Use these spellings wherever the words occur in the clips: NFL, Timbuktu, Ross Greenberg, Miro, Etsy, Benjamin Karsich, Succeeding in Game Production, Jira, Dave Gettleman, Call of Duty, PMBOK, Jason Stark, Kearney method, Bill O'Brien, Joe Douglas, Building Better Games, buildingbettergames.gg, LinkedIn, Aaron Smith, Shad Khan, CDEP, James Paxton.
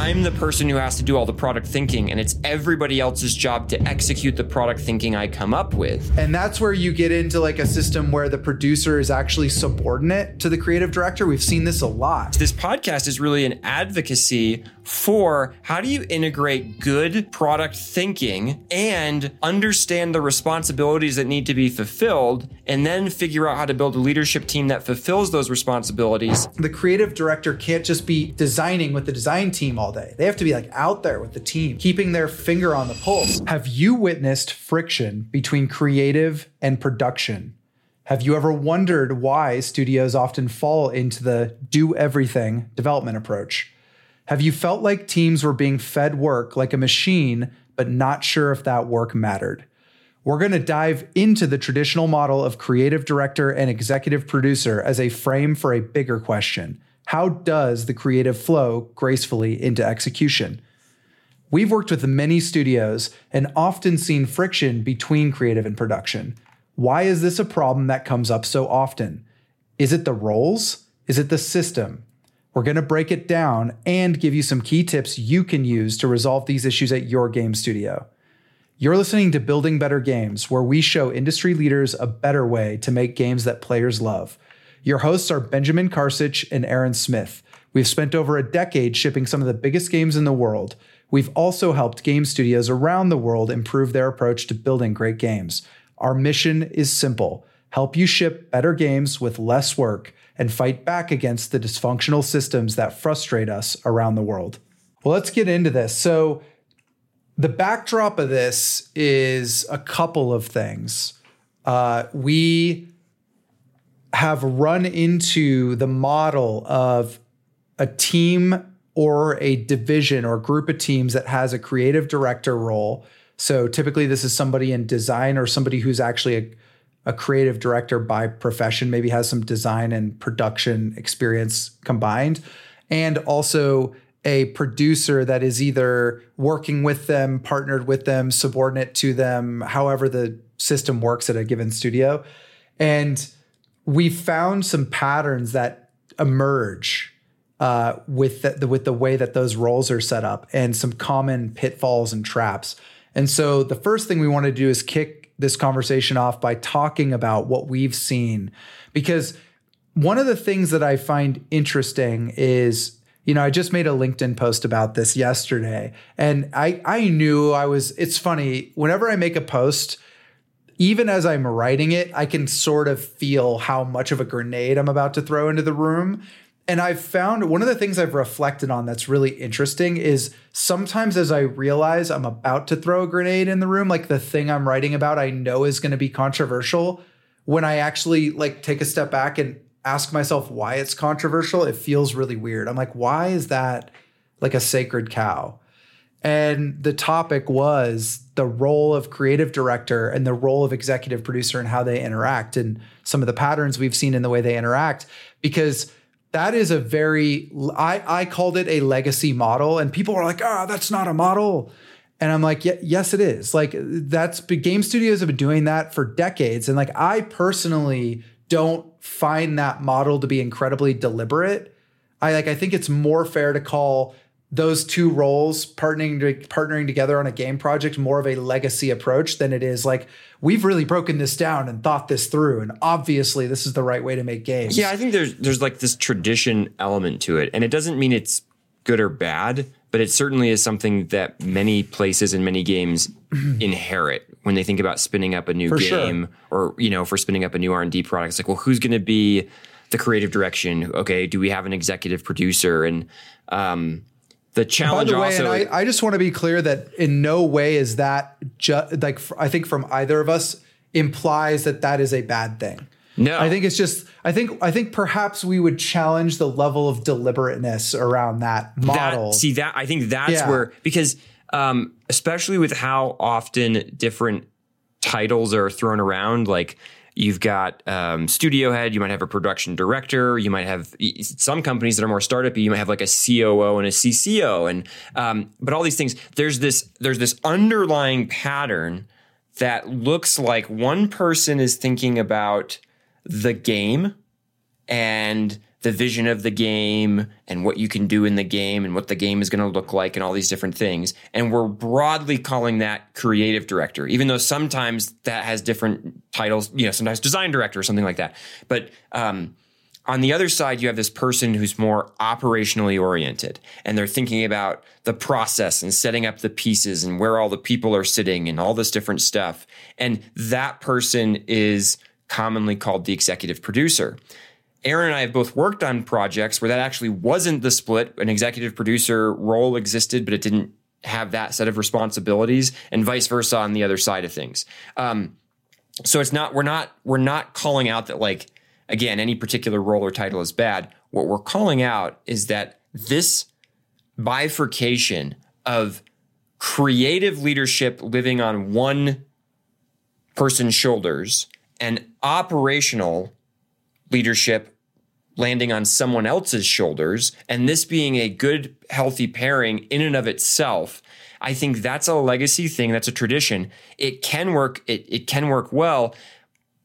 I'm the person who has to do all the product thinking, and it's everybody else's job to execute the product thinking I come up with. And that's where you get into like a system where the producer is actually subordinate to the creative director. We've seen this a lot. This podcast is really an advocacy for how do you integrate good product thinking and understand the responsibilities that need to be fulfilled, and then figure out how to build a leadership team that fulfills those responsibilities. The creative director can't just be designing with the design team all day. They have to be like out there with the team, keeping their finger on the pulse. Have you witnessed friction between creative and production? Have you ever wondered why studios often fall into the do everything development approach? Have you felt like teams were being fed work like a machine, but not sure if that work mattered? We're going to dive into the traditional model of creative director and executive producer as a frame for a bigger question. How does the creative flow gracefully into execution? We've worked with many studios and often seen friction between creative and production. Why is this a problem that comes up so often? Is it the roles? Is it the system? We're going to break it down and give you some key tips you can use to resolve these issues at your game studio. You're listening to Building Better Games, where we show industry leaders a better way to make games that players love. Your hosts are Benjamin Karsich and Aaron Smith. We've spent over a decade shipping some of the biggest games in the world. We've also helped game studios around the world improve their approach to building great games. Our mission is simple: help you ship better games with less work and fight back against the dysfunctional systems that frustrate us around the world. Well, let's get into this. So the backdrop of this is a couple of things. We have run into the model of a team or a division or group of teams that has a creative director role. So typically this is somebody in design or somebody who's actually a creative director by profession, maybe has some design and production experience combined, and also a producer that is either working with them, partnered with them, subordinate to them, however the system works at a given studio. And we found some patterns that emerge with the way that those roles are set up and some common pitfalls and traps. And so the first thing we want to do is kick this conversation off by talking about what we've seen, because one of the things that I find interesting is, you know, I just made a LinkedIn post about this yesterday, and I knew I was, it's funny, whenever I make a post, even as I'm writing it, I can sort of feel how much of a grenade I'm about to throw into the room. And I've found one of the things I've reflected on that's really interesting is sometimes as I realize I'm about to throw a grenade in the room, like the thing I'm writing about I know is going to be controversial, when I actually like take a step back and ask myself why it's controversial, it feels really weird. I'm like, why is that like a sacred cow? And the topic was the role of creative director and the role of executive producer and how they interact and some of the patterns we've seen in the way they interact, because that is a very, I called it a legacy model, and people are like, oh, that's not a model. And I'm like, yes, it is. Like that's, game studios have been doing that for decades. And like, I personally don't find that model to be incredibly deliberate. I think it's more fair to call those two roles partnering together on a game project more of a legacy approach than it is like, we've really broken this down and thought this through, and obviously this is the right way to make games. Yeah, I think there's like this tradition element to it, and it doesn't mean it's good or bad, but it certainly is something that many places and many games inherit when they think about spinning up a new game, or, you know, for spinning up a new R&D product. It's like, well, who's going to be the creative direction? Okay, do we have an executive producer? And, the challenge, by the way, also, and I just want to be clear that in no way is that I think from either of us implies that that is a bad thing. No, I think it's just I think perhaps we would challenge the level of deliberateness around that model. I think that's where, because especially with how often different titles are thrown around, like you've got studio head, you might have a production director, you might have some companies that are more startup-y, you might have like a COO and a CCO, and but all these things, there's this underlying pattern that looks like one person is thinking about the game and the vision of the game and what you can do in the game and what the game is going to look like and all these different things. And we're broadly calling that creative director, even though sometimes that has different titles, you know, sometimes design director or something like that. But on the other side, you have this person who's more operationally oriented, and they're thinking about the process and setting up the pieces and where all the people are sitting and all this different stuff. And that person is commonly called the executive producer. Aaron and I have both worked on projects where that actually wasn't the split. An executive producer role existed, but it didn't have that set of responsibilities, and vice versa on the other side of things. So it's not, we're not calling out that, like, again, any particular role or title is bad. What we're calling out is that this bifurcation of creative leadership living on one person's shoulders and operational leadership landing on someone else's shoulders, and this being a good, healthy pairing in and of itself, I think that's a legacy thing. That's a tradition. It can work. It can work well,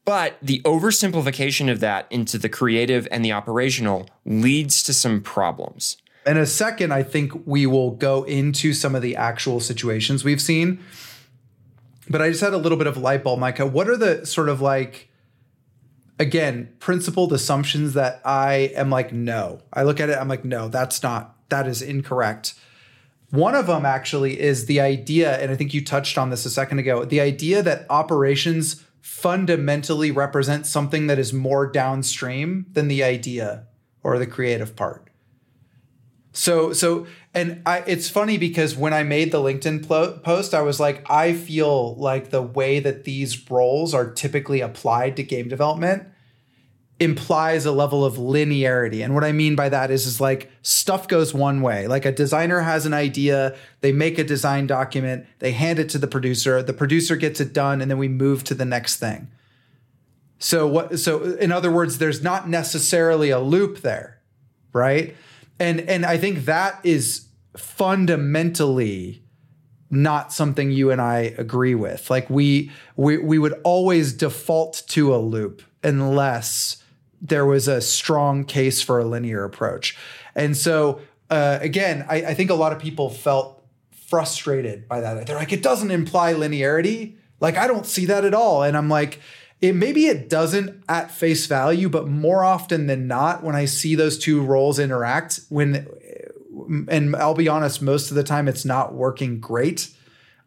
but the oversimplification of that into the creative and the operational leads to some problems. In a second, I think we will go into some of the actual situations we've seen, but I just had a little bit of a light bulb, Micah. What are the sort of, like, again, principled assumptions that I am like, no, I look at it, I'm like, no, that is incorrect. One of them actually is the idea, and I think you touched on this a second ago, the idea that operations fundamentally represent something that is more downstream than the idea or the creative part. So, and it's funny because when I made the LinkedIn post, I was like, I feel like the way that these roles are typically applied to game development implies a level of linearity. And what I mean by that is like stuff goes one way. Like a designer has an idea, they make a design document, they hand it to the producer gets it done, and then we move to the next thing. So in other words, there's not necessarily a loop there, right? And I think that is fundamentally not something you and I agree with. Like we would always default to a loop unless there was a strong case for a linear approach. And so again, I think a lot of people felt frustrated by that. They're like, it doesn't imply linearity. Like I don't see that at all. And I'm like, maybe it doesn't at face value, but more often than not, when I see those two roles interact, and I'll be honest, most of the time it's not working great.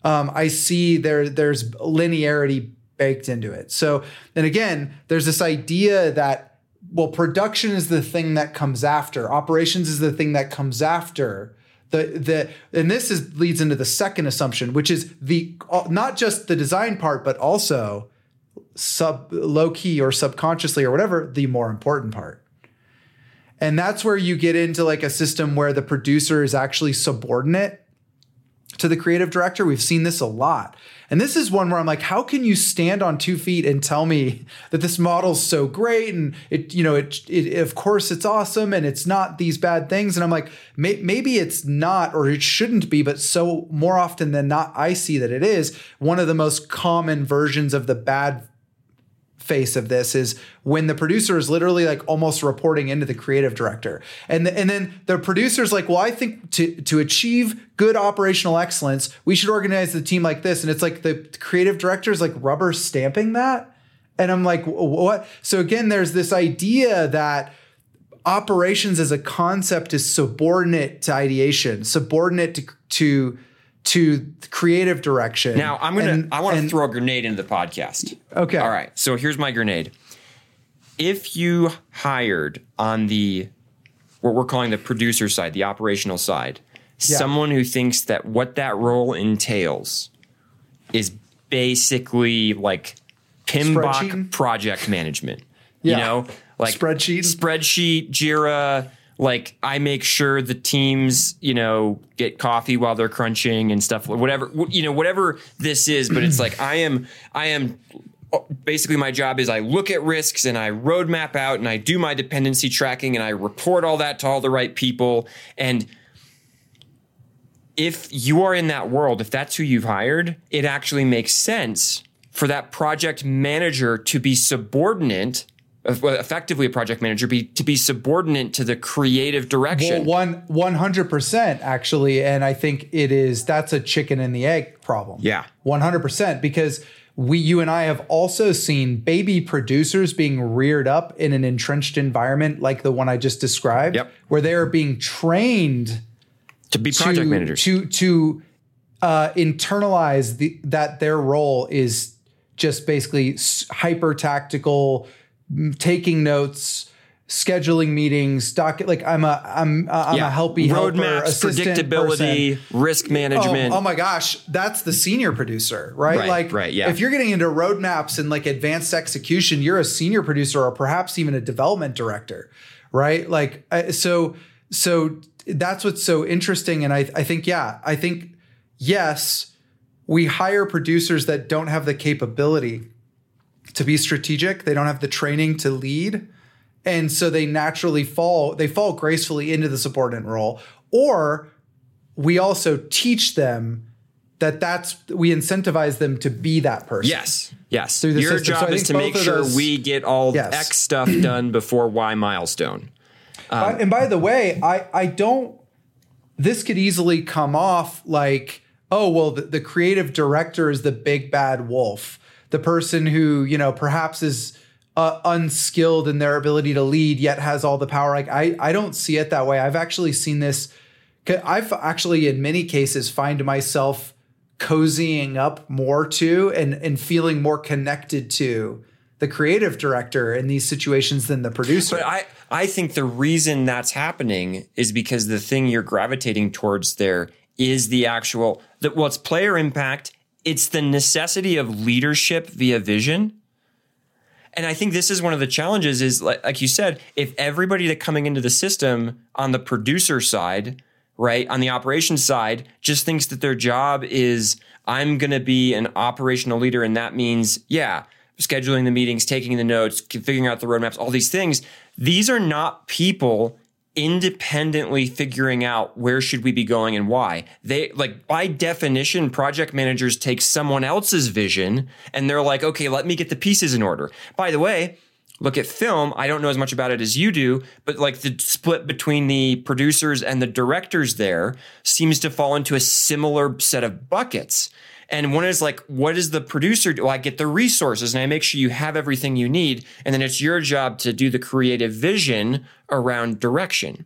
I see there's linearity baked into it. So, and again, there's this idea that, well, production is the thing that comes after. Operations is the thing that comes after. And this leads into the second assumption, which is not just the design part, but also low key or subconsciously or whatever, the more important part. And that's where you get into like a system where the producer is actually subordinate to the creative director. We've seen this a lot. And this is one where I'm like, how can you stand on 2 feet and tell me that this model's so great and it of course it's awesome and it's not these bad things. And I'm like, maybe it's not, or it shouldn't be, but so more often than not, I see that it is. One of the most common versions of the bad face of this is when the producer is literally like almost reporting into the creative director. And then the producer's like, well, I think to achieve good operational excellence, we should organize the team like this. And it's like the creative director's like rubber stamping that. And I'm like, what? So again, there's this idea that operations as a concept is subordinate to ideation, subordinate to creative direction. Now I want to throw a grenade into the podcast. Okay. All right. So here's my grenade. If you hired on the, what we're calling the producer side, the operational side, someone who thinks that what that role entails is basically like PMBOK project management, you know, like spreadsheet, Jira, like I make sure the teams, get coffee while they're crunching and stuff, whatever this is. But it's like, I am basically, my job is I look at risks and I roadmap out and I do my dependency tracking and I report all that to all the right people. And if you are in that world, if that's who you've hired, it actually makes sense for that project manager to be subordinate effectively a project manager to be subordinate to the creative direction. Well, 100% actually. And I think that's a chicken and the egg problem. Yeah. 100%, because you and I have also seen baby producers being reared up in an entrenched environment like the one I just described, yep, where they are being trained to be project managers, to internalize that their role is just basically hyper tactical, taking notes, scheduling meetings, I'm a helpy roadmaps, assistant, predictability, person, risk management. Oh my gosh, that's the senior producer, right? If you're getting into roadmaps and like advanced execution, you're a senior producer or perhaps even a development director, right? So that's what's so interesting. And I think yes, we hire producers that don't have the capability to be strategic. They don't have the training to lead. And so they naturally fall gracefully into the subordinate role. Or we also teach them we incentivize them to be that person. Yes. Through the Your system. Job so is to make sure we get all X stuff done before Y milestone. And by the way, this could easily come off like, oh, well, the creative director is the big bad wolf. The person who, perhaps is unskilled in their ability to lead yet has all the power. Like I don't see it that way. I've actually seen this. I've actually in many cases find myself cozying up more to and feeling more connected to the creative director in these situations than the producer. But I think the reason that's happening is because the thing you're gravitating towards there is the actual, it's player impact. It's the necessity of leadership via vision. And I think this is one of the challenges is, like you said, if everybody that's coming into the system on the producer side, right, on the operations side, just thinks that their job is, I'm going to be an operational leader. And that means, scheduling the meetings, taking the notes, figuring out the roadmaps, all these things. These are not people independently figuring out where should we be going and why. They, by definition, project managers take someone else's vision and they're like, okay, let me get the pieces in order. By the way, look at film. I don't know as much about it as you do, but the split between the producers and the directors there seems to fall into a similar set of buckets. And one is like, what does the producer do? I get the resources and I make sure you have everything you need. And then it's your job to do the creative vision around direction.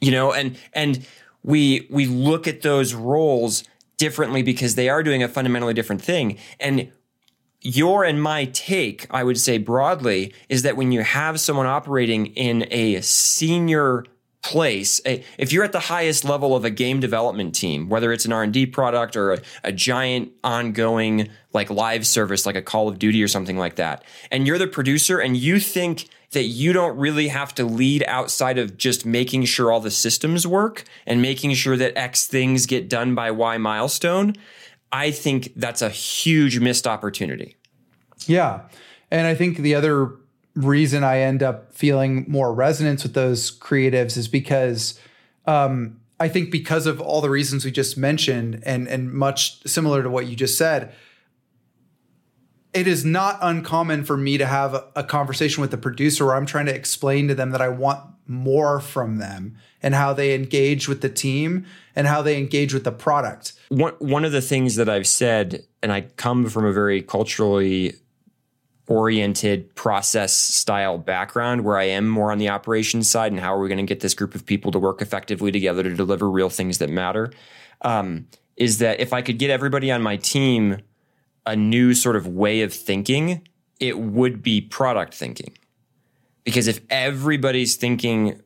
And we look at those roles differently because they are doing a fundamentally different thing. And your and my take, I would say broadly, is that when you have someone operating in a senior place, if you're at the highest level of a game development team, whether it's an R&D product or a giant ongoing live service like a Call of Duty or something like that, and you're the producer and you think that you don't really have to lead outside of just making sure all the systems work and making sure that X things get done by Y milestone, I think that's a huge missed opportunity. Yeah. And I think the other reason I end up feeling more resonance with those creatives is because I think because of all the reasons we just mentioned and much similar to what you just said, it is not uncommon for me to have a conversation with the producer where I'm trying to explain to them that I want more from them and how they engage with the team and how they engage with the product. One of the things that I've said, and I come from a very culturally oriented process style background where I am more on the operations side and how are we going to get this group of people to work effectively together to deliver real things that matter, is that if I could get everybody on my team a new sort of way of thinking, it would be product thinking. Because if everybody's thinking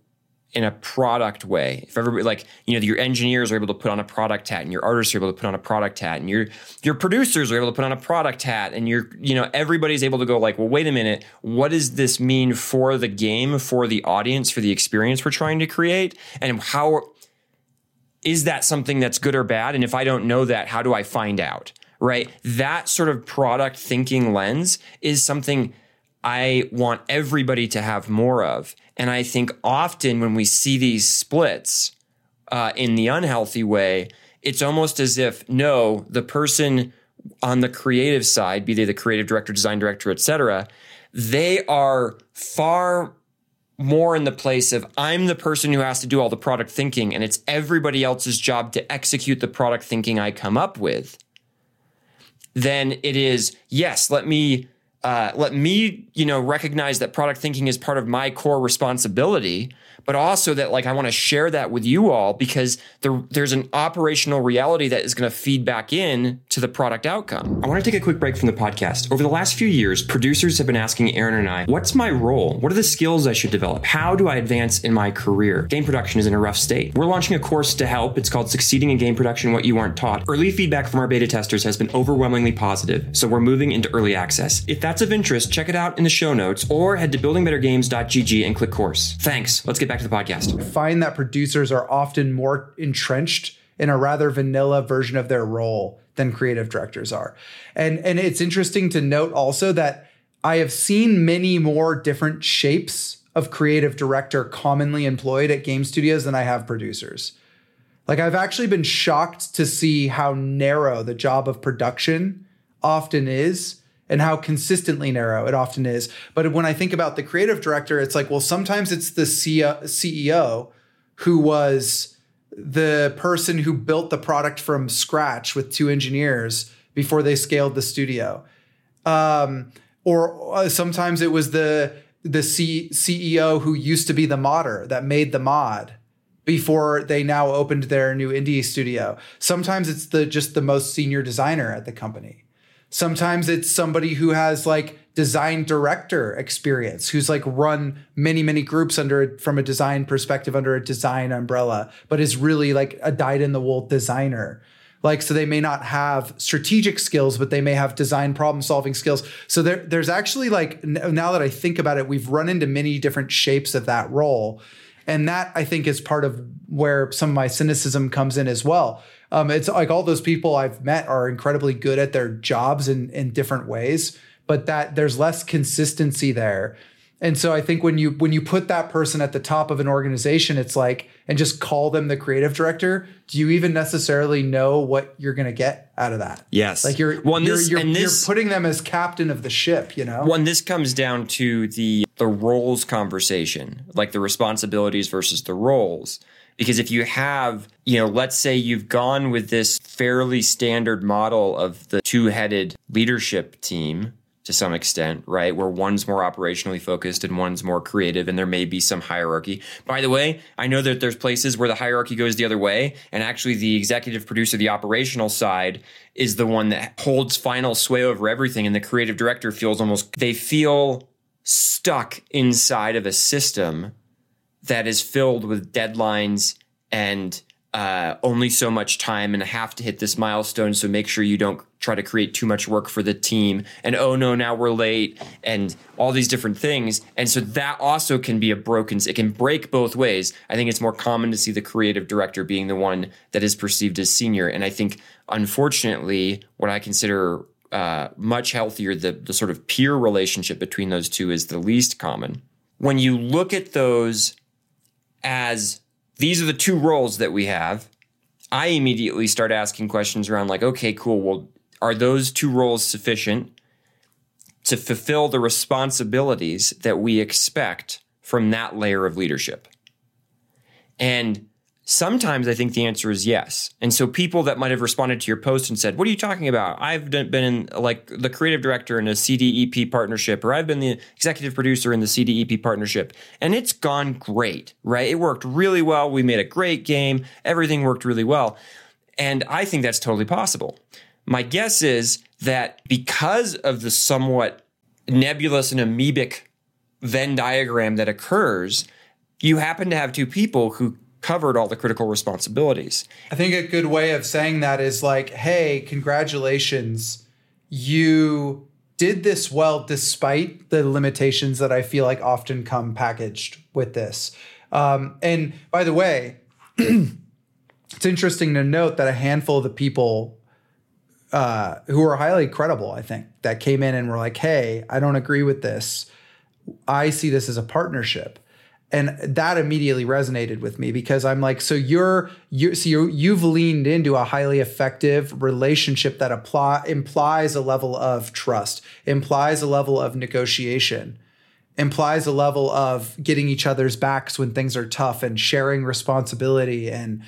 in a product way, if everybody your engineers are able to put on a product hat and your artists are able to put on a product hat and your producers are able to put on a product hat and everybody's able to go well, wait a minute, what does this mean for the game, for the audience, for the experience we're trying to create? And how is that something that's good or bad? And if I don't know that, how do I find out, right? That sort of product thinking lens is something I want everybody to have more of. And I think often when we see these splits in the unhealthy way, it's almost as if, no, the person on the creative side, be they the creative director, design director, et cetera, they are far more in the place of I'm the person who has to do all the product thinking, and it's everybody else's job to execute the product thinking I come up with, then it is, yes, let me, recognize that product thinking is part of my core responsibility, but also that I want to share that with you all, because there's an operational reality that is going to feed back in to the product outcome. I want to take a quick break from the podcast. Over the last few years, producers have been asking Aaron and I, what's my role? What are the skills I should develop? How do I advance in my career? Game production is in a rough state. We're launching a course to help. It's called Succeeding in Game Production, What You Weren't Taught. Early feedback from our beta testers has been overwhelmingly positive, so we're moving into early access. If that's of interest, check it out in the show notes or head to buildingbettergames.gg and click course. Thanks. Let's get back to the podcast. I find that producers are often more entrenched in a rather vanilla version of their role than creative directors are. And it's interesting to note also that I have seen many more different shapes of creative director commonly employed at game studios than I have producers. I've actually been shocked to see how narrow the job of production often is, and how consistently narrow it often is. But when I think about the creative director, it's sometimes it's the CEO who was the person who built the product from scratch with two engineers before they scaled the studio. Or sometimes it was the CEO who used to be the modder that made the mod before they now opened their new indie studio. Sometimes it's just the most senior designer at the company. Sometimes it's somebody who has design director experience, who's run many, many groups from a design perspective under a design umbrella, but is really a dyed-in-the-wool designer. So they may not have strategic skills, but they may have design problem-solving skills. So there's actually now that I think about it, we've run into many different shapes of that role. And that, I think, is part of where some of my cynicism comes in as well. It's all those people I've met are incredibly good at their jobs in different ways, but that there's less consistency there. And so I think when you put that person at the top of an organization, it's and just call them the creative director, do you even necessarily know what you're going to get out of that? Yes. You're putting them as captain of the ship, When this comes down to the roles conversation, the responsibilities versus the roles, because if you have, let's say you've gone with this fairly standard model of the two-headed leadership team, to some extent, right, where one's more operationally focused and one's more creative, and there may be some hierarchy. By the way, I know that there's places where the hierarchy goes the other way, and actually the executive producer, the operational side, is the one that holds final sway over everything, and the creative director feels stuck inside of a system that is filled with deadlines and only so much time, and I have to hit this milestone, so make sure you don't try to create too much work for the team, and oh no, now we're late, and all these different things. And so that also can be it can break both ways. I think it's more common to see the creative director being the one that is perceived as senior. And I think, unfortunately, what I consider much healthier, the sort of peer relationship between those two is the least common. When you look at those as these are the two roles that we have, I immediately start asking questions around okay, cool. Well, are those two roles sufficient to fulfill the responsibilities that we expect from that layer of leadership? And sometimes I think the answer is yes. And so people that might have responded to your post and said, what are you talking about? I've been in the creative director in a CDEP partnership, or I've been the executive producer in the CDEP partnership, and it's gone great, right? It worked really well. We made a great game. Everything worked really well. And I think that's totally possible. My guess is that because of the somewhat nebulous and amoebic Venn diagram that occurs, you happen to have two people who covered all the critical responsibilities. I think a good way of saying that is hey, congratulations, you did this well despite the limitations that I feel often come packaged with this. And by the way, it's interesting to note that a handful of the people who are highly credible, I think, that came in and were hey, I don't agree with this. I see this as a partnership. And that immediately resonated with me, because I'm like, so you've leaned into a highly effective relationship that implies a level of trust, implies a level of negotiation, implies a level of getting each other's backs when things are tough, and sharing responsibility, and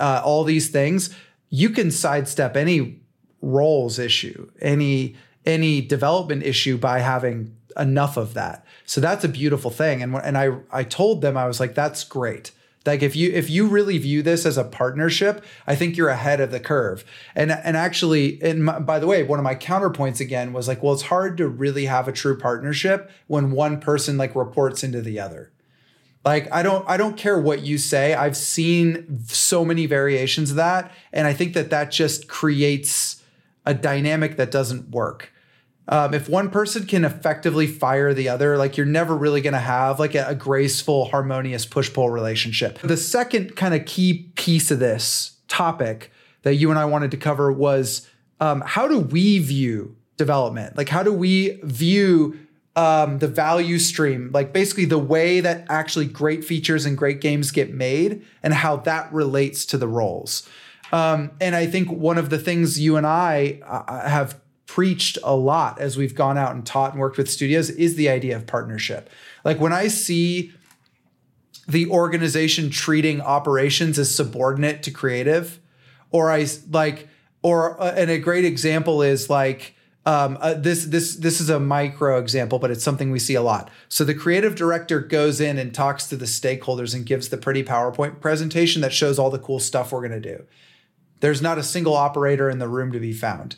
all these things. You can sidestep any roles issue, any development issue by having enough of that. So that's a beautiful thing. And I told them, I was like, that's great. Like, if you really view this as a partnership, I think you're ahead of the curve. And actually, by the way, one of my counterpoints again was like, well, it's hard to really have a true partnership when one person like reports into the other. Like, I don't care what you say. I've seen so many variations of that. And I think that just creates a dynamic that doesn't work. If one person can effectively fire the other, like, you're never really going to have like a graceful, harmonious push-pull relationship. The second kind of key piece of this topic that you and I wanted to cover was how do we view development? Like, how do we view the value stream? Like, basically the way that actually great features and great games get made, and how that relates to the roles. And I think one of the things you and I have preached a lot as we've gone out and taught and worked with studios is the idea of partnership. Like, when I see the organization treating operations as subordinate to creative, and a great example is like, this is a micro example, but it's something we see a lot. So the creative director goes in and talks to the stakeholders and gives the pretty PowerPoint presentation that shows all the cool stuff we're going to do. There's not a single operator in the room to be found.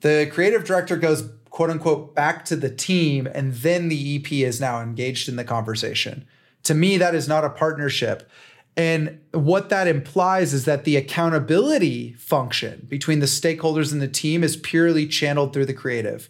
The creative director goes, quote unquote, back to the team, and then the EP is now engaged in the conversation. To me, that is not a partnership. And what that implies is that the accountability function between the stakeholders and the team is purely channeled through the creative.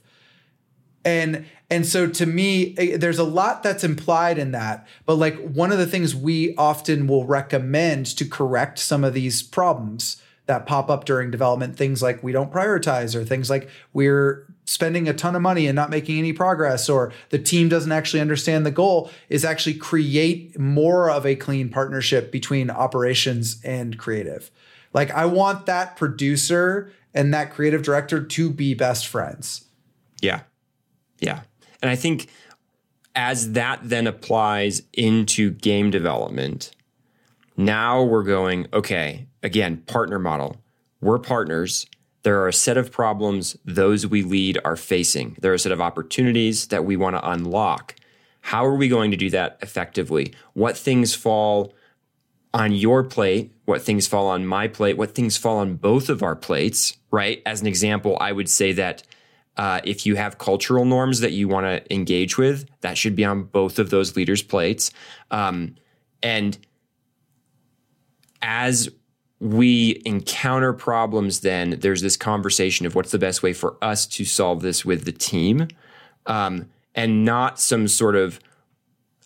And so to me, there's a lot that's implied in that. But like, one of the things we often will recommend to correct some of these problems that pop up during development, things like we don't prioritize, or things like we're spending a ton of money and not making any progress, or the team doesn't actually understand the goal, is actually create more of a clean partnership between operations and creative. Like, I want that producer and that creative director to be best friends. Yeah. Yeah. And I think as that then applies into game development, now we're going, okay, again, partner model. We're partners. There are a set of problems those we lead are facing. There are a set of opportunities that we want to unlock. How are we going to do that effectively? What things fall on your plate? What things fall on my plate? What things fall on both of our plates, right? As an example, I would say that if you have cultural norms that you want to engage with, that should be on both of those leaders' plates. And as we encounter problems, then there's this conversation of what's the best way for us to solve this with the team, and not some sort of,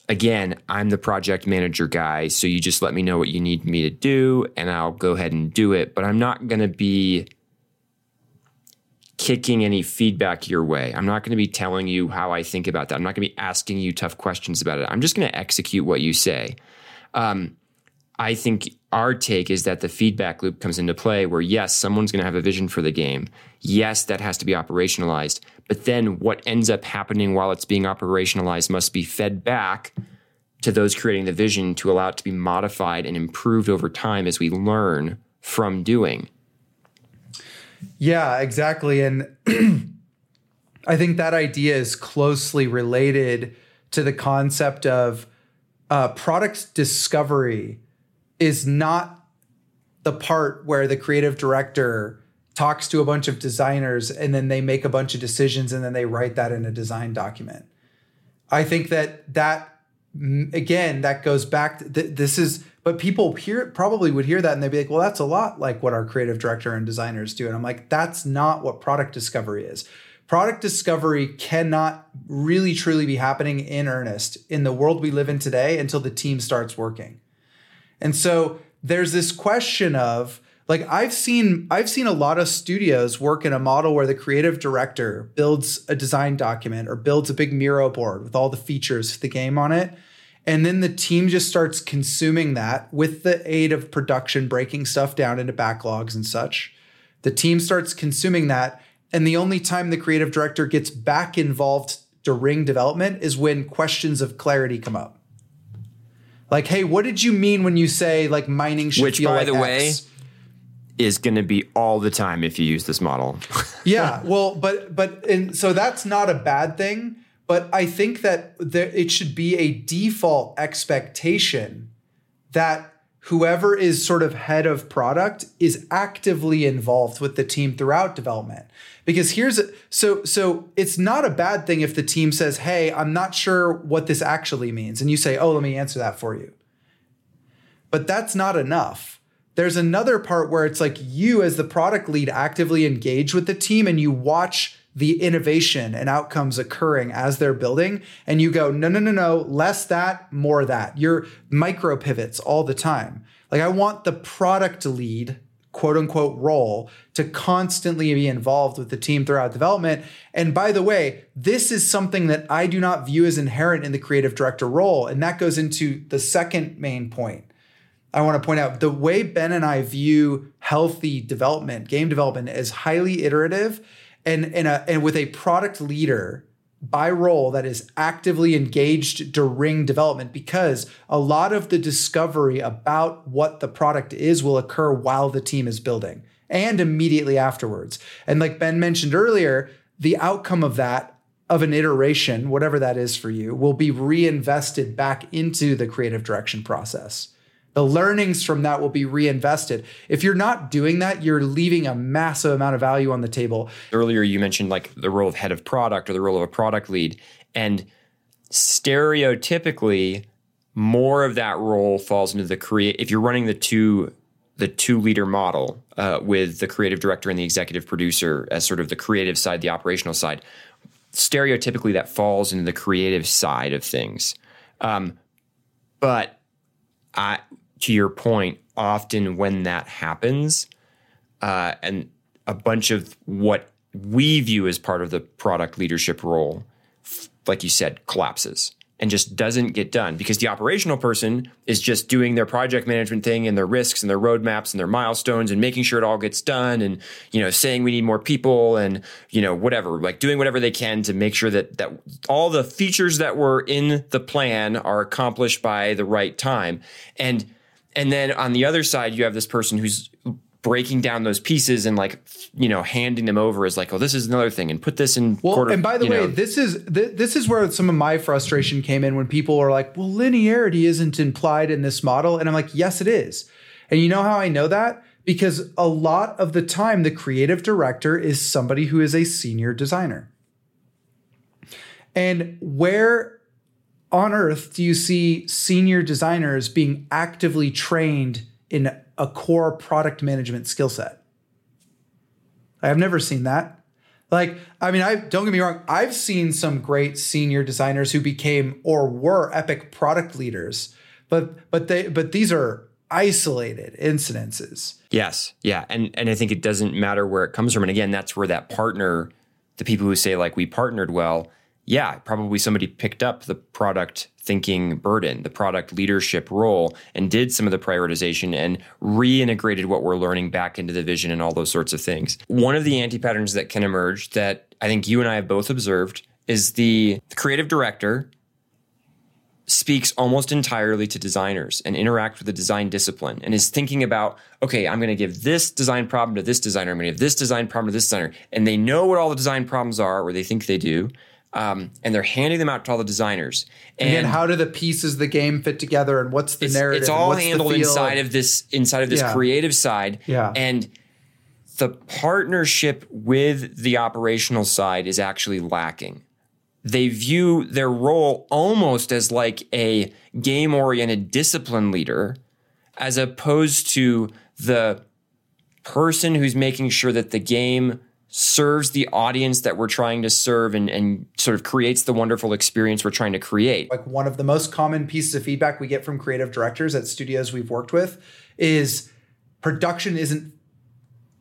again, I'm the project manager guy, so you just let me know what you need me to do and I'll go ahead and do it. But I'm not going to be kicking any feedback your way. I'm not going to be telling you how I think about that. I'm not going to be asking you tough questions about it. I'm just going to execute what you say. I think our take is that the feedback loop comes into play where, yes, someone's going to have a vision for the game. Yes, that has to be operationalized. But then what ends up happening while it's being operationalized must be fed back to those creating the vision to allow it to be modified and improved over time as we learn from doing. Yeah, exactly. And I think that idea is closely related to the concept of product discovery is not the part where the creative director talks to a bunch of designers and then they make a bunch of decisions and then they write that in a design document. I think that again, that goes back to but people here probably would hear that and they'd be like, well, that's a lot like what our creative director and designers do. And I'm like, that's not what product discovery is. Product discovery cannot really truly be happening in earnest in the world we live in today until the team starts working. And so there's this question of, like, I've seen a lot of studios work in a model where the creative director builds a design document or builds a big Miro board with all the features of the game on it. And then the team just starts consuming that with the aid of production, breaking stuff down into backlogs and such. The team starts consuming that. And the only time the creative director gets back involved during development is when questions of clarity come up. Like, hey, what did you mean when you say like mining should feel like X? Which, by the way, is going to be all the time if you use this model. Yeah, well, but so that's not a bad thing. But I think that it should be a default expectation that whoever is sort of head of product is actively involved with the team throughout development. Because so it's not a bad thing if the team says, hey, I'm not sure what this actually means. And you say, oh, let me answer that for you. But that's not enough. There's another part where it's like you as the product lead actively engage with the team and you watch the innovation and outcomes occurring as they're building. And you go, no, less that, more that. You're micro pivots all the time. Like I want the product lead, quote unquote, role to constantly be involved with the team throughout development. And by the way, this is something that I do not view as inherent in the creative director role. And that goes into the second main point. I want to point out the way Ben and I view healthy development, game development is highly iterative. And with a product leader by role that is actively engaged during development, because a lot of the discovery about what the product is will occur while the team is building and immediately afterwards. And like Ben mentioned earlier, the outcome of that, of an iteration, whatever that is for you, will be reinvested back into the creative direction process. The learnings from that will be reinvested. If you're not doing that, you're leaving a massive amount of value on the table. Earlier, you mentioned like the role of head of product or the role of a product lead. And stereotypically, more of that role falls into the if you're running the two leader model with the creative director and the executive producer as sort of the creative side, the operational side, stereotypically that falls into the creative side of things. But to your point, often when that happens, and a bunch of what we view as part of the product leadership role, like you said, collapses and just doesn't get done because the operational person is just doing their project management thing and their risks and their roadmaps and their milestones and making sure it all gets done and, you know, saying we need more people and, you know, whatever, like doing whatever they can to make sure that all the features that were in the plan are accomplished by the right time. And then on the other side, you have this person who's breaking down those pieces and like, you know, handing them over is like, oh, this is another thing and put this in. Well, and by the way, this is where some of my frustration came in when people are like, well, linearity isn't implied in this model. And I'm like, yes, it is. And you know how I know that? Because a lot of the time, the creative director is somebody who is a senior designer. And where on earth do you see senior designers being actively trained in a core product management skill set? I have never seen that. Like, I mean, don't get me wrong. I've seen some great senior designers who became or were epic product leaders, but these are isolated incidences. Yes. Yeah. And I think it doesn't matter where it comes from. And again, that's where that partner, the people who say like we partnered well, yeah, probably somebody picked up the product thinking burden, the product leadership role, and did some of the prioritization and reintegrated what we're learning back into the vision and all those sorts of things. One of the anti-patterns that can emerge that I think you and I have both observed is the creative director speaks almost entirely to designers and interacts with the design discipline and is thinking about, okay, I'm going to give this design problem to this designer, I'm going to give this design problem to this designer. And they know what all the design problems are, or they think they do. And they're handing them out to all the designers. And how do the pieces of the game fit together? And what's the narrative? It's all handled inside of this creative side. Yeah. And the partnership with the operational side is actually lacking. They view their role almost as like a game-oriented discipline leader, as opposed to the person who's making sure that the game serves the audience that we're trying to serve and sort of creates the wonderful experience we're trying to create. Like one of the most common pieces of feedback we get from creative directors at studios we've worked with is production isn't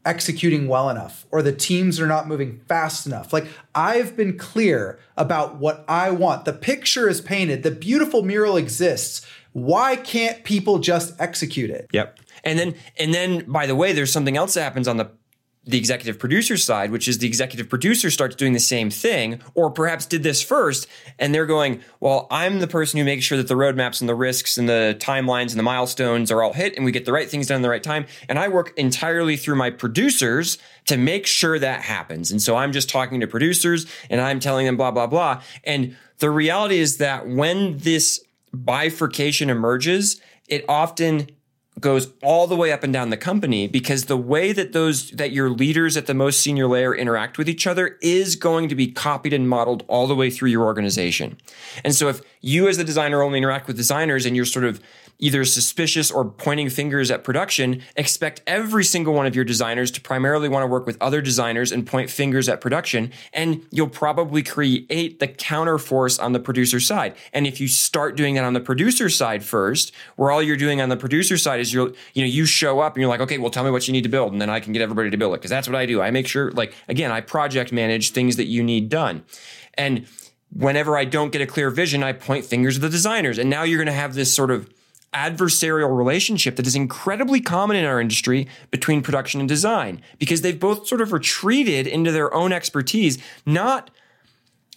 executing well enough, or the teams are not moving fast enough. Like, I've been clear about what I want. The picture is painted. The beautiful mural exists. Why can't people just execute it? Yep. And then, by the way, there's something else that happens on the executive producer side, which is the executive producer starts doing the same thing, or perhaps did this first, and they're going, well, I'm the person who makes sure that the roadmaps and the risks and the timelines and the milestones are all hit and we get the right things done in the right time. And I work entirely through my producers to make sure that happens. And so I'm just talking to producers and I'm telling them blah, blah, blah. And the reality is that when this bifurcation emerges, it often goes all the way up and down the company, because the way that your leaders at the most senior layer interact with each other is going to be copied and modeled all the way through your organization. And so if you as the designer only interact with designers and you're sort of either suspicious or pointing fingers at production, expect every single one of your designers to primarily want to work with other designers and point fingers at production, and you'll probably create the counterforce on the producer side. And if you start doing that on the producer side first, where all you're doing on the producer side is you show up and you're like, okay, well, tell me what you need to build, and then I can get everybody to build it, because that's what I do. I make sure, like, again, I project manage things that you need done. And whenever I don't get a clear vision, I point fingers at the designers. And now you're going to have this sort of adversarial relationship that is incredibly common in our industry between production and design, because they've both sort of retreated into their own expertise, not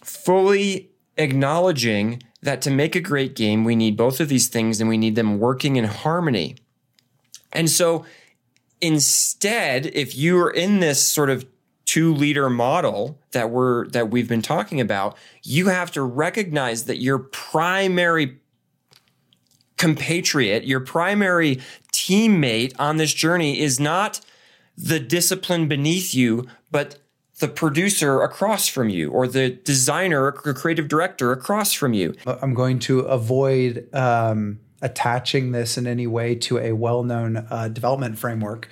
fully acknowledging that to make a great game, we need both of these things and we need them working in harmony. And so instead, if you are in this sort of two-leader model that we've been talking about, you have to recognize that your primary compatriot, your primary teammate on this journey is not the discipline beneath you, but the producer across from you, or the designer or creative director across from you. I'm going to avoid attaching this in any way to a well-known development framework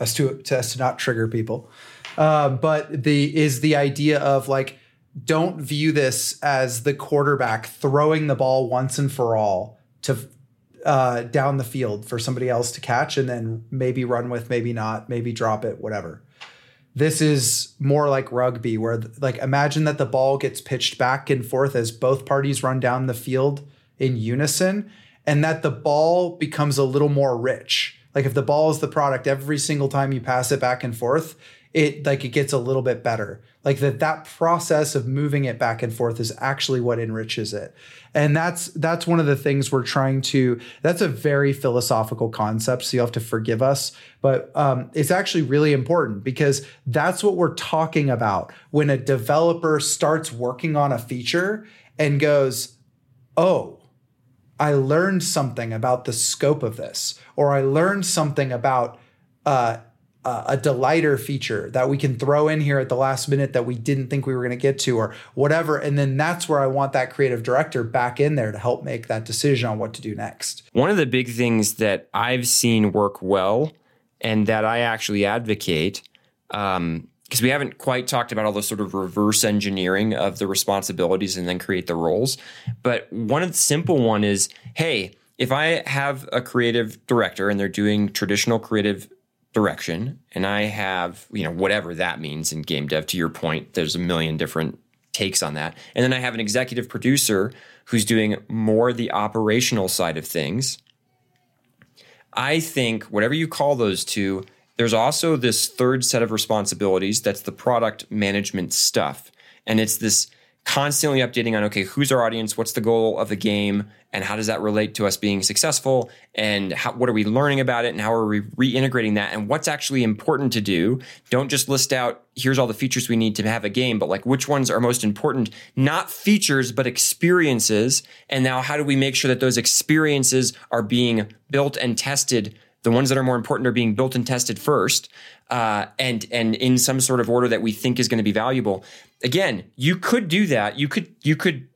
as to not trigger people. But the idea of, like, don't view this as the quarterback throwing the ball once and for all to down the field for somebody else to catch and then maybe run with, maybe not, maybe drop it, whatever. This is more like rugby, where, like, imagine that the ball gets pitched back and forth as both parties run down the field in unison, and that the ball becomes a little more rich. Like, if the ball is the product, every single time you pass it back and forth, it gets a little bit better. Like, that process of moving it back and forth is actually what enriches it. And that's one of the things we're trying to, that's a very philosophical concept, so you'll have to forgive us. But it's actually really important, because that's what we're talking about when a developer starts working on a feature and goes, oh, I learned something about the scope of this, or I learned something about a delighter feature that we can throw in here at the last minute that we didn't think we were going to get to, or whatever. And then that's where I want that creative director back in there to help make that decision on what to do next. One of the big things that I've seen work well, and that I actually advocate, because we haven't quite talked about all the sort of reverse engineering of the responsibilities and then create the roles. But one of the simple one is, hey, if I have a creative director and they're doing traditional creative direction, and I have, whatever that means in game dev, to your point, there's a million different takes on that. And then I have an executive producer who's doing more the operational side of things. I think whatever you call those two, there's also this third set of responsibilities that's the product management stuff. And it's this constantly updating on, okay, who's our audience? What's the goal of the game? And how does that relate to us being successful? And what are we learning about it? And how are we reintegrating that? And what's actually important to do? Don't just list out, here's all the features we need to have a game, but, like, which ones are most important? Not features, but experiences. And now how do we make sure that those experiences are being built and tested? The ones that are more important are being built and tested first, and in some sort of order that we think is going to be valuable. Again, you could do that. You could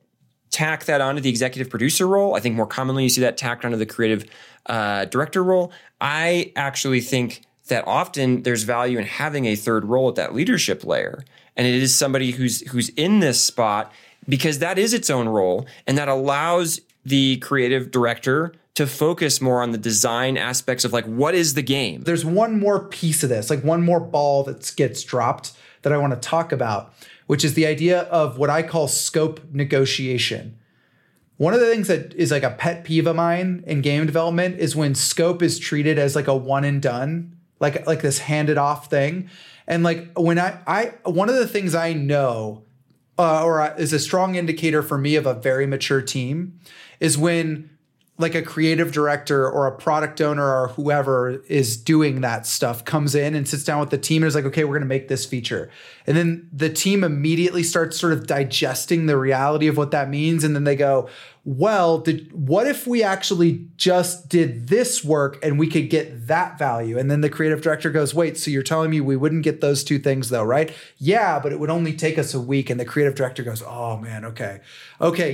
tack that onto the executive producer role. I think more commonly you see that tacked onto the creative director role. I actually think that often there's value in having a third role at that leadership layer, and it is somebody who's in this spot, because that is its own role, and that allows the creative director to focus more on the design aspects of like, what is the game? There's one more piece of this, like one more ball that gets dropped that I want to talk about, which is the idea of what I call scope negotiation. One of the things that is like a pet peeve of mine in game development is when scope is treated as like a one and done, like this handed off thing. And like when I one of the things I know is a strong indicator for me of a very mature team is when like a creative director or a product owner or whoever is doing that stuff comes in and sits down with the team and is like, okay, we're going to make this feature. And then the team immediately starts sort of digesting the reality of what that means. And then they go, well, what if we actually just did this work and we could get that value? And then the creative director goes, wait, so you're telling me we wouldn't get those two things though, right? Yeah, but it would only take us a week. And the creative director goes, oh man, okay,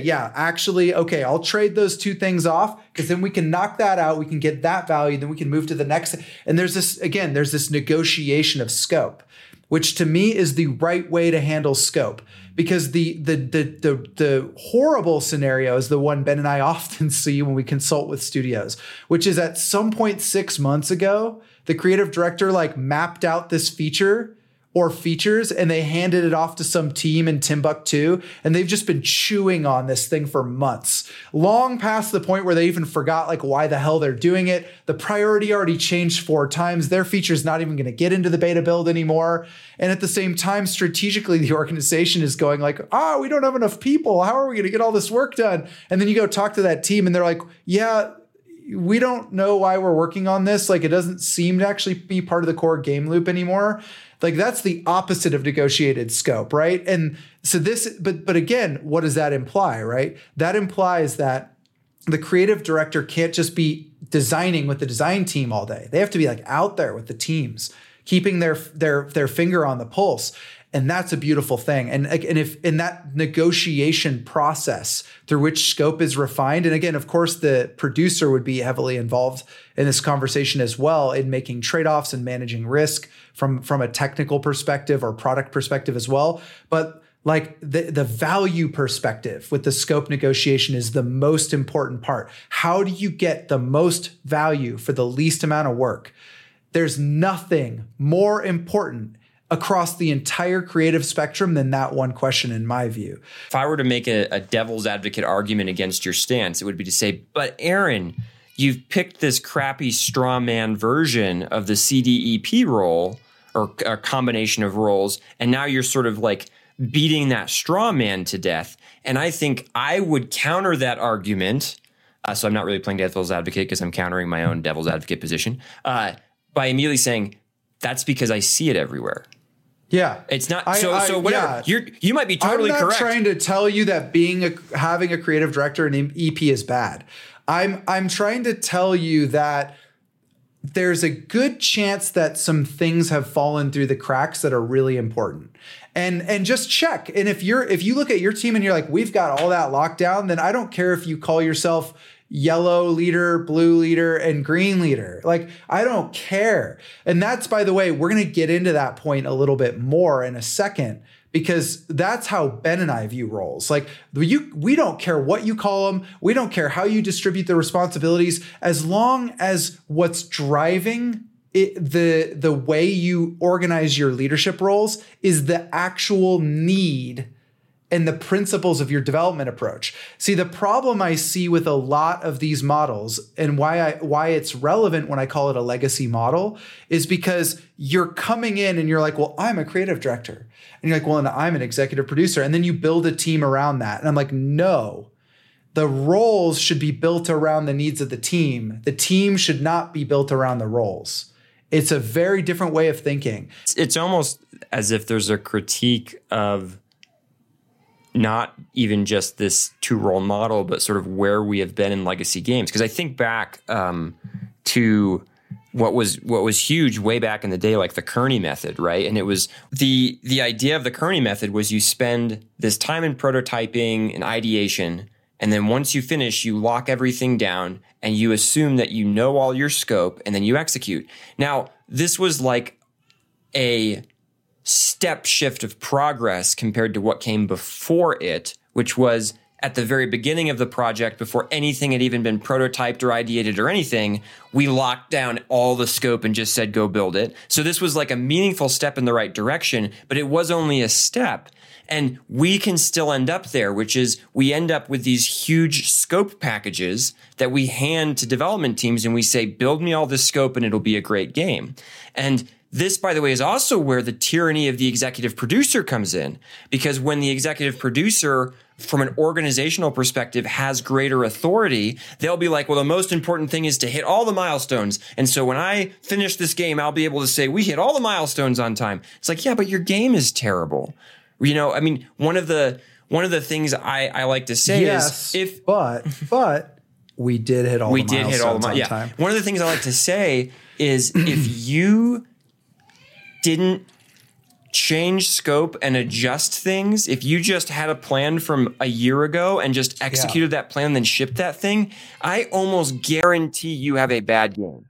yeah, actually, okay, I'll trade those two things off because then we can knock that out, we can get that value, then we can move to the next. And there's this negotiation of scope, which to me is the right way to handle scope. Because the horrible scenario is the one Ben and I often see when we consult with studios, which is at some point 6 months ago, the creative director like mapped out this feature or features and they handed it off to some team in Timbuktu. And they've just been chewing on this thing for months, long past the point where they even forgot like why the hell they're doing it. The priority already changed 4 times. Their feature's not even going to get into the beta build anymore. And at the same time, strategically, the organization is going like, we don't have enough people. How are we going to get all this work done? And then you go talk to that team and they're like, yeah, we don't know why we're working on this. Like, it doesn't seem to actually be part of the core game loop anymore. Like, that's the opposite of negotiated scope, right? And so this, but again, what does that imply, right? That implies that the creative director can't just be designing with the design team all day. They have to be like out there with the teams, keeping their finger on the pulse. And that's a beautiful thing. And if in that negotiation process through which scope is refined, and again, of course, the producer would be heavily involved in this conversation as well in making trade-offs and managing risk from a technical perspective or product perspective as well. But like the value perspective with the scope negotiation is the most important part. How do you get the most value for the least amount of work? There's nothing more important across the entire creative spectrum than that one question, in my view. If I were to make a devil's advocate argument against your stance, it would be to say, but Aaron, you've picked this crappy straw man version of the CDEP role or a combination of roles, and now you're sort of like beating that straw man to death. And I think I would counter that argument. So I'm not really playing devil's advocate because I'm countering my own devil's advocate position by immediately saying, that's because I see it everywhere. Yeah. It's not, so whatever, yeah. You might be totally correct. I'm not trying to tell you that having a creative director and EP is bad. I'm trying to tell you that there's a good chance that some things have fallen through the cracks that are really important. And just check. And if you look at your team and you're like, we've got all that locked down, then I don't care if you call yourself yellow leader, blue leader, and green leader. Like, I don't care. And that's, by the way, we're going to get into that point a little bit more in a second, because that's how Ben and I view roles. Like, we don't care what you call them. We don't care how you distribute the responsibilities, as long as what's driving the way you organize your leadership roles is the actual need and the principles of your development approach. See, the problem I see with a lot of these models and why it's relevant when I call it a legacy model is because you're coming in and you're like, well, I'm a creative director. And you're like, well, and I'm an executive producer. And then you build a team around that. And I'm like, no, the roles should be built around the needs of the team. The team should not be built around the roles. It's a very different way of thinking. It's almost as if there's a critique of not even just this 2-role model, but sort of where we have been in legacy games. Because I think back to what was huge way back in the day, like the Kearney method, right? And it was the idea of the Kearney method was you spend this time in prototyping and ideation, and then once you finish, you lock everything down and you assume that you know all your scope, and then you execute. Now, this was like a step shift of progress compared to what came before it, which was at the very beginning of the project, before anything had even been prototyped or ideated or anything, we locked down all the scope and just said, go build it. So this was like a meaningful step in the right direction, but it was only a step. And we can still end up there, which is we end up with these huge scope packages that we hand to development teams and we say, build me all this scope and it'll be a great game. And this, by the way, is also where the tyranny of the executive producer comes in, because when the executive producer from an organizational perspective has greater authority, they'll be like, well, the most important thing is to hit all the milestones. And so when I finish this game, I'll be able to say, we hit all the milestones on time. It's like, yeah, but your game is terrible. You know, I mean, one of the things I like to say is if but we did hit all the milestones on time. One of the things I like to say is if you didn't change scope and adjust things, if you just had a plan from a year ago and just executed that plan and then shipped that thing, I almost guarantee you have a bad game.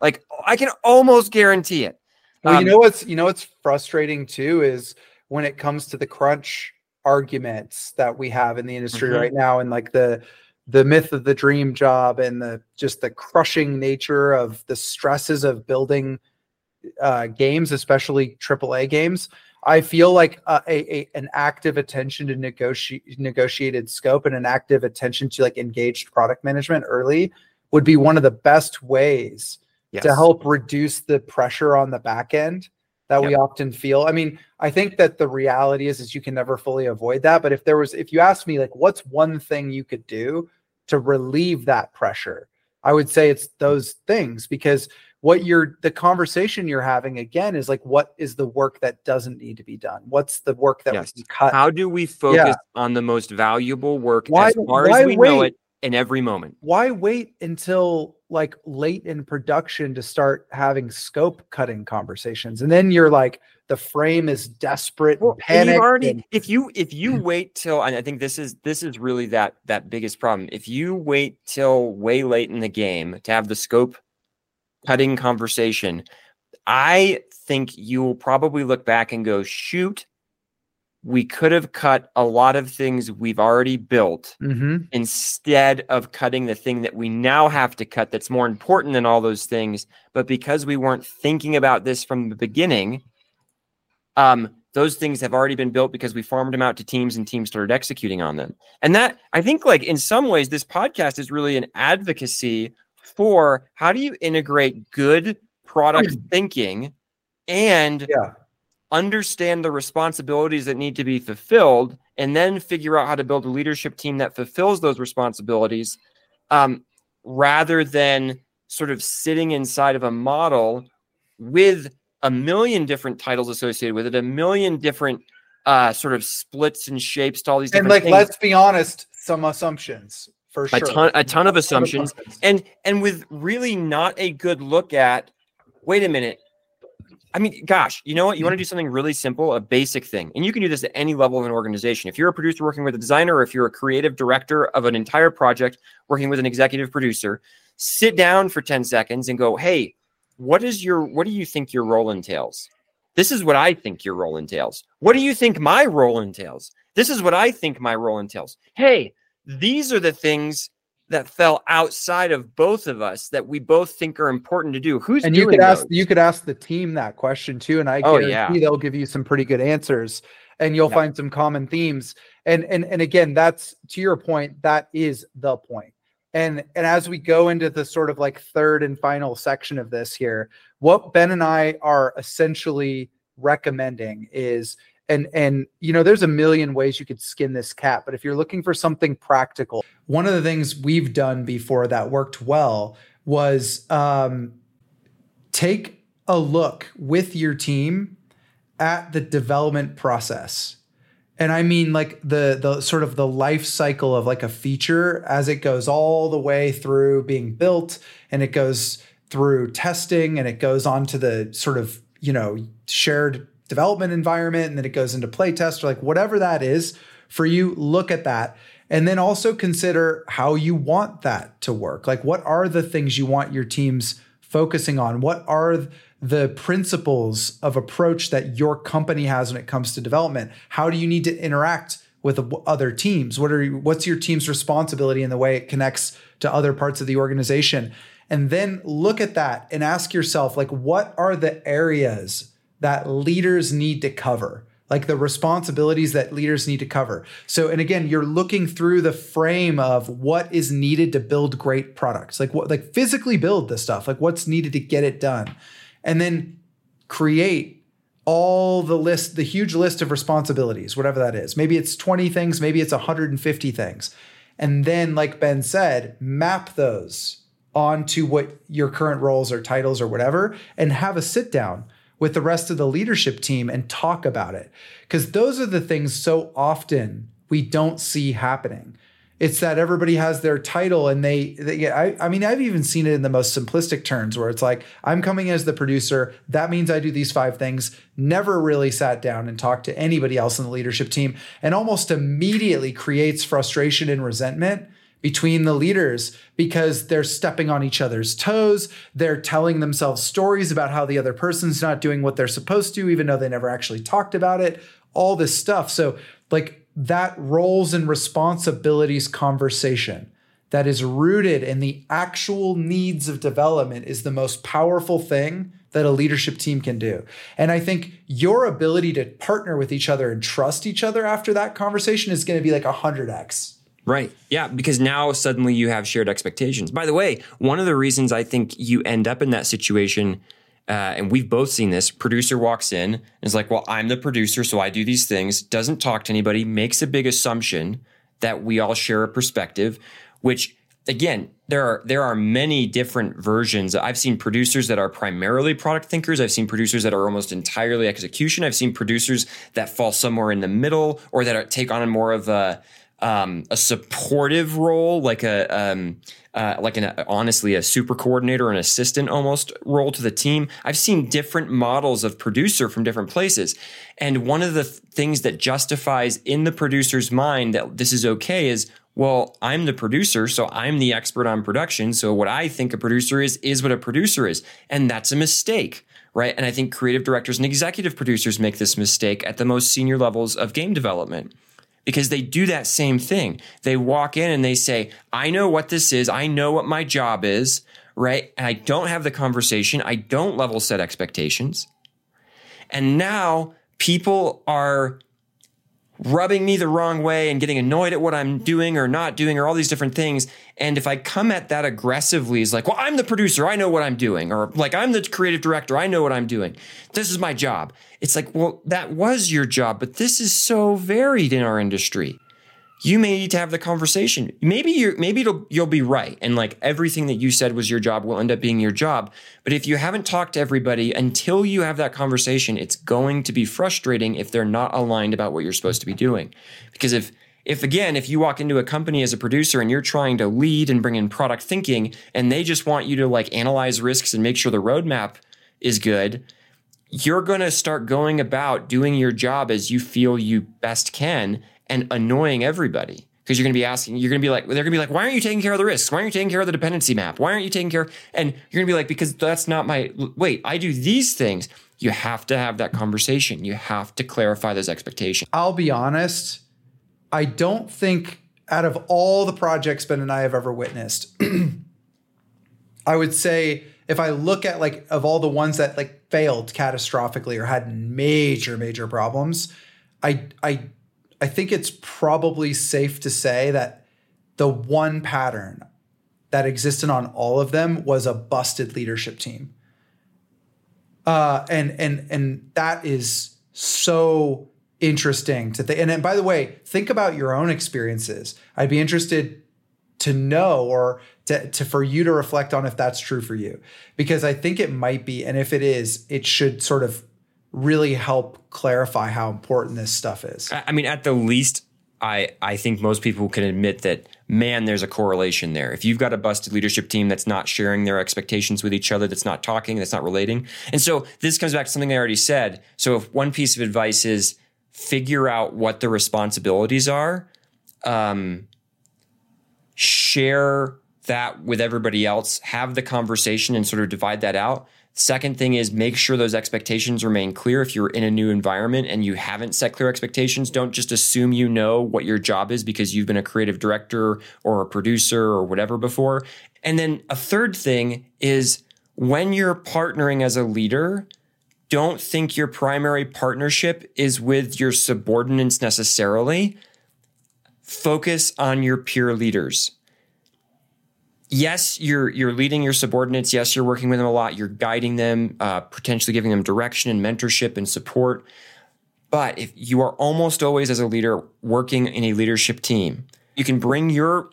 Like, I can almost guarantee it. Well, you know what's frustrating too is when it comes to the crunch arguments that we have in the industry right now, and like the myth of the dream job and the crushing nature of the stresses of building games, especially AAA games, I feel like an active attention to negotiated scope and an active attention to like engaged product management early would be one of the best ways to help reduce the pressure on the back end that we often feel. I mean, I think that the reality is you can never fully avoid that. But if you asked me like, what's one thing you could do to relieve that pressure, I would say it's those things, because the conversation you're having again is like, what is the work that doesn't need to be done? What's the work that we can cut? How do we focus on the most valuable work as far as we know it in every moment? Why wait until like late in production to start having scope cutting conversations? And then you're like, the frame is desperate and panicked. If you wait till, and I think this is really that biggest problem. If you wait till way late in the game to have the scope cutting conversation, I think you will probably look back and go, shoot, we could have cut a lot of things we've already built instead of cutting the thing that we now have to cut that's more important than all those things. But because we weren't thinking about this from the beginning, those things have already been built because we farmed them out to teams and teams started executing on them. And that, I think, like in some ways, this podcast is really an advocacy for how do you integrate good product thinking and understand the responsibilities that need to be fulfilled, and then figure out how to build a leadership team that fulfills those responsibilities, rather than sort of sitting inside of a model with a million different titles associated with it, a million different sort of splits and shapes to all these different things. Let's be honest, some assumptions. Sure. A ton of assumptions, and with really not a good look at, wait a minute. I mean, gosh, you know what? You want to do something really simple, a basic thing. And you can do this at any level of an organization. If you're a producer working with a designer, or if you're a creative director of an entire project working with an executive producer, sit down for 10 seconds and go, hey, what do you think your role entails? This is what I think your role entails. What do you think my role entails? This is what I think my role entails. Hey, these are the things that fell outside of both of us that we both think are important to do. Who's and doing you could ask the team that question too, and I guarantee they'll give you some pretty good answers, and you'll find some common themes. And again, that's to your point. That is the point. And as we go into the sort of like third and final section of this here, what Ben and I are essentially recommending is. And you know, there's a million ways you could skin this cat, but if you're looking for something practical, one of the things we've done before that worked well was take a look with your team at the development process. And I mean like the sort of the life cycle of like a feature as it goes all the way through being built, and it goes through testing, and it goes on to the sort of, you know, shared development environment, and then it goes into playtest, or like whatever that is for you. Look at that. And then also consider how you want that to work. Like, what are the things you want your teams focusing on? What are the principles of approach that your company has when it comes to development? How do you need to interact with other teams? What's your team's responsibility in the way it connects to other parts of the organization? And then look at that and ask yourself, like, what are the areas that leaders need to cover? Like the responsibilities that leaders need to cover. So, and again, you're looking through the frame of what is needed to build great products, like what, like physically build this stuff, like what's needed to get it done. And then create all the list, the huge list of responsibilities, whatever that is. Maybe it's 20 things, maybe it's 150 things. And then, like Ben said, map those onto what your current roles or titles or whatever, and have a sit down with the rest of the leadership team and talk about it. Because those are the things so often we don't see happening. It's that everybody has their title and I mean, I've even seen it in the most simplistic terms where it's like, I'm coming as the producer. That means I do these 5 things. Never really sat down and talked to anybody else in the leadership team, and almost immediately creates frustration and resentment between the leaders because they're stepping on each other's toes. They're telling themselves stories about how the other person's not doing what they're supposed to, even though they never actually talked about it, all this stuff. So like that roles and responsibilities conversation that is rooted in the actual needs of development is the most powerful thing that a leadership team can do. And I think your ability to partner with each other and trust each other after that conversation is going to be like 100x. Right. Yeah. Because now suddenly you have shared expectations. By the way, one of the reasons I think you end up in that situation, and we've both seen this, producer walks in and is like, well, I'm the producer, so I do these things, doesn't talk to anybody, makes a big assumption that we all share a perspective, which again, there are many different versions. I've seen producers that are primarily product thinkers. I've seen producers that are almost entirely execution. I've seen producers that fall somewhere in the middle, or that take on more of a supportive role, like a super coordinator, an assistant almost role to the team. I've seen different models of producer from different places. And one of the things that justifies in the producer's mind that this is okay is, well, I'm the producer, so I'm the expert on production. So what I think a producer is what a producer is. And that's a mistake. Right. And I think creative directors and executive producers make this mistake at the most senior levels of game development, because they do that same thing. They walk in and they say, I know what this is. I know what my job is, right? And I don't have the conversation. I don't level set expectations. And now people are rubbing me the wrong way and getting annoyed at what I'm doing or not doing or all these different things. And if I come at that aggressively, it's like, well, I'm the producer. I know what I'm doing. Or like, I'm the creative director. I know what I'm doing. This is my job. It's like, well, that was your job, but this is so varied in our industry. You may need to have the conversation. Maybe you'll be right. And like everything that you said was your job will end up being your job. But if you haven't talked to everybody until you have that conversation, it's going to be frustrating if they're not aligned about what you're supposed to be doing. Because if you walk into a company as a producer and you're trying to lead and bring in product thinking, and they just want you to like analyze risks and make sure the roadmap is good, you're going to start going about doing your job as you feel you best can and annoying everybody, because they're going to be like, why aren't you taking care of the risks? Why aren't you taking care of the dependency map? Why aren't you taking care? And you're going to be like, because that's not I do these things. You have to have that conversation. You have to clarify those expectations. I'll be honest. I don't think out of all the projects Ben and I have ever witnessed, I would say if I look at like of all the ones that like failed catastrophically or had major problems, I think it's probably safe to say that the one pattern that existed on all of them was a busted leadership team. And that is so interesting to think. And then, by the way, think about your own experiences. I'd be interested to know, or for you to reflect on if that's true for you, because I think it might be. And if it is, it should sort of really help clarify how important this stuff is. I mean, at the least, I think most people can admit that, man, there's a correlation there. If you've got a busted leadership team that's not sharing their expectations with each other, that's not talking, that's not relating. And so this comes back to something I already said. So if one piece of advice is figure out what the responsibilities are, share that with everybody else, have the conversation and sort of divide that out. Second thing is make sure those expectations remain clear. If you're in a new environment and you haven't set clear expectations, don't just assume you know what your job is because you've been a creative director or a producer or whatever before. And then a third thing is when you're partnering as a leader, don't think your primary partnership is with your subordinates necessarily. Focus on your peer leaders. Yes, you're leading your subordinates. Yes, you're working with them a lot. You're guiding them, potentially giving them direction and mentorship and support. But if you are almost always as a leader working in a leadership team, you can bring your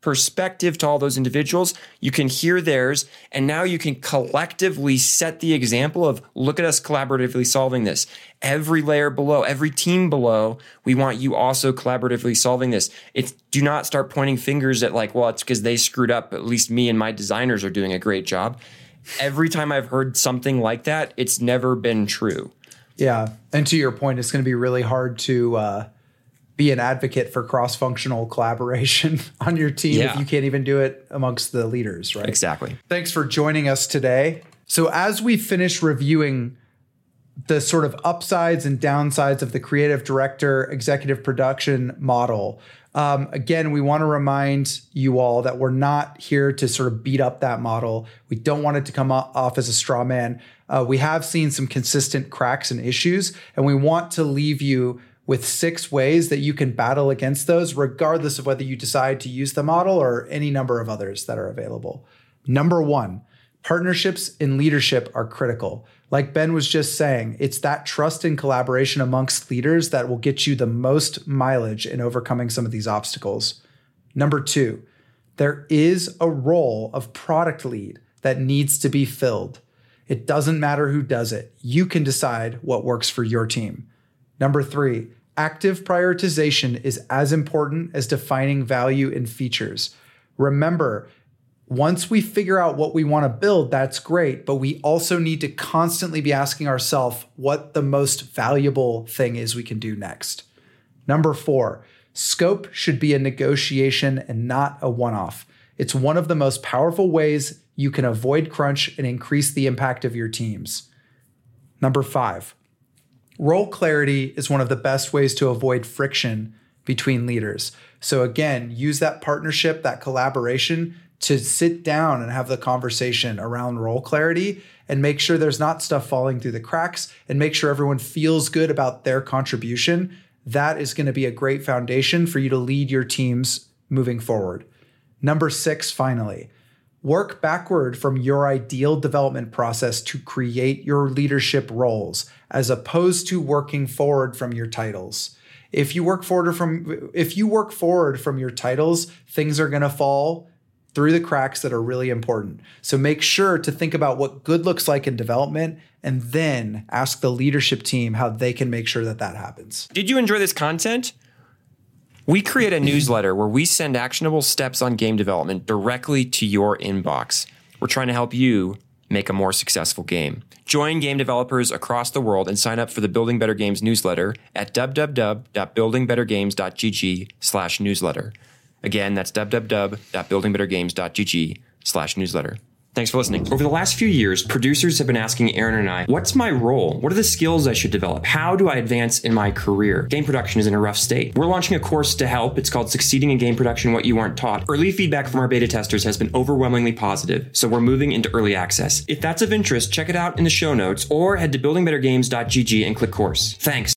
perspective to all those individuals. You can hear theirs. And now you can collectively set the example of look at us collaboratively solving this. Every layer below, every team below, we want you also collaboratively solving this. It's do not start pointing fingers at like, well, it's because they screwed up. At least me and my designers are doing a great job. Every time I've heard something like that, it's never been true. Yeah. And to your point, it's going to be really hard to, be an advocate for cross-functional collaboration on your team if you can't even do it amongst the leaders, right? Exactly. Thanks for joining us today. So as we finish reviewing the sort of upsides and downsides of the creative director executive production model, again, we want to remind you all that we're not here to sort of beat up that model. We don't want it to come off as a straw man. We have seen some consistent cracks and issues, and we want to leave you with 6 ways that you can battle against those, regardless of whether you decide to use the model or any number of others that are available. Number 1, partnerships in leadership are critical. Like Ben was just saying, it's that trust and collaboration amongst leaders that will get you the most mileage in overcoming some of these obstacles. Number 2, there is a role of product lead that needs to be filled. It doesn't matter who does it. You can decide what works for your team. Number 3, active prioritization is as important as defining value in features. Remember, once we figure out what we want to build, that's great, but we also need to constantly be asking ourselves what the most valuable thing is we can do next. Number 4, scope should be a negotiation and not a one-off. It's one of the most powerful ways you can avoid crunch and increase the impact of your teams. Number 5, role clarity is one of the best ways to avoid friction between leaders. So again, use that partnership, that collaboration to sit down and have the conversation around role clarity and make sure there's not stuff falling through the cracks and make sure everyone feels good about their contribution. That is going to be a great foundation for you to lead your teams moving forward. Number 6, finally, work backward from your ideal development process to create your leadership roles, as opposed to working forward from your titles. If you work forward from your titles, things are going to fall through the cracks that are really important. So make sure to think about what good looks like in development and then ask the leadership team how they can make sure that that happens. Did you enjoy this content? We create a newsletter where we send actionable steps on game development directly to your inbox. We're trying to help you make a more successful game. Join game developers across the world and sign up for the Building Better Games newsletter at www.buildingbettergames.gg/newsletter. Again, that's www.buildingbettergames.gg/newsletter. Thanks for listening. Over the last few years, producers have been asking Aaron and I, what's my role? What are the skills I should develop? How do I advance in my career? Game production is in a rough state. We're launching a course to help. It's called Succeeding in Game Production, What You Weren't Taught. Early feedback from our beta testers has been overwhelmingly positive, so we're moving into early access. If that's of interest, check it out in the show notes or head to buildingbettergames.gg and click course. Thanks.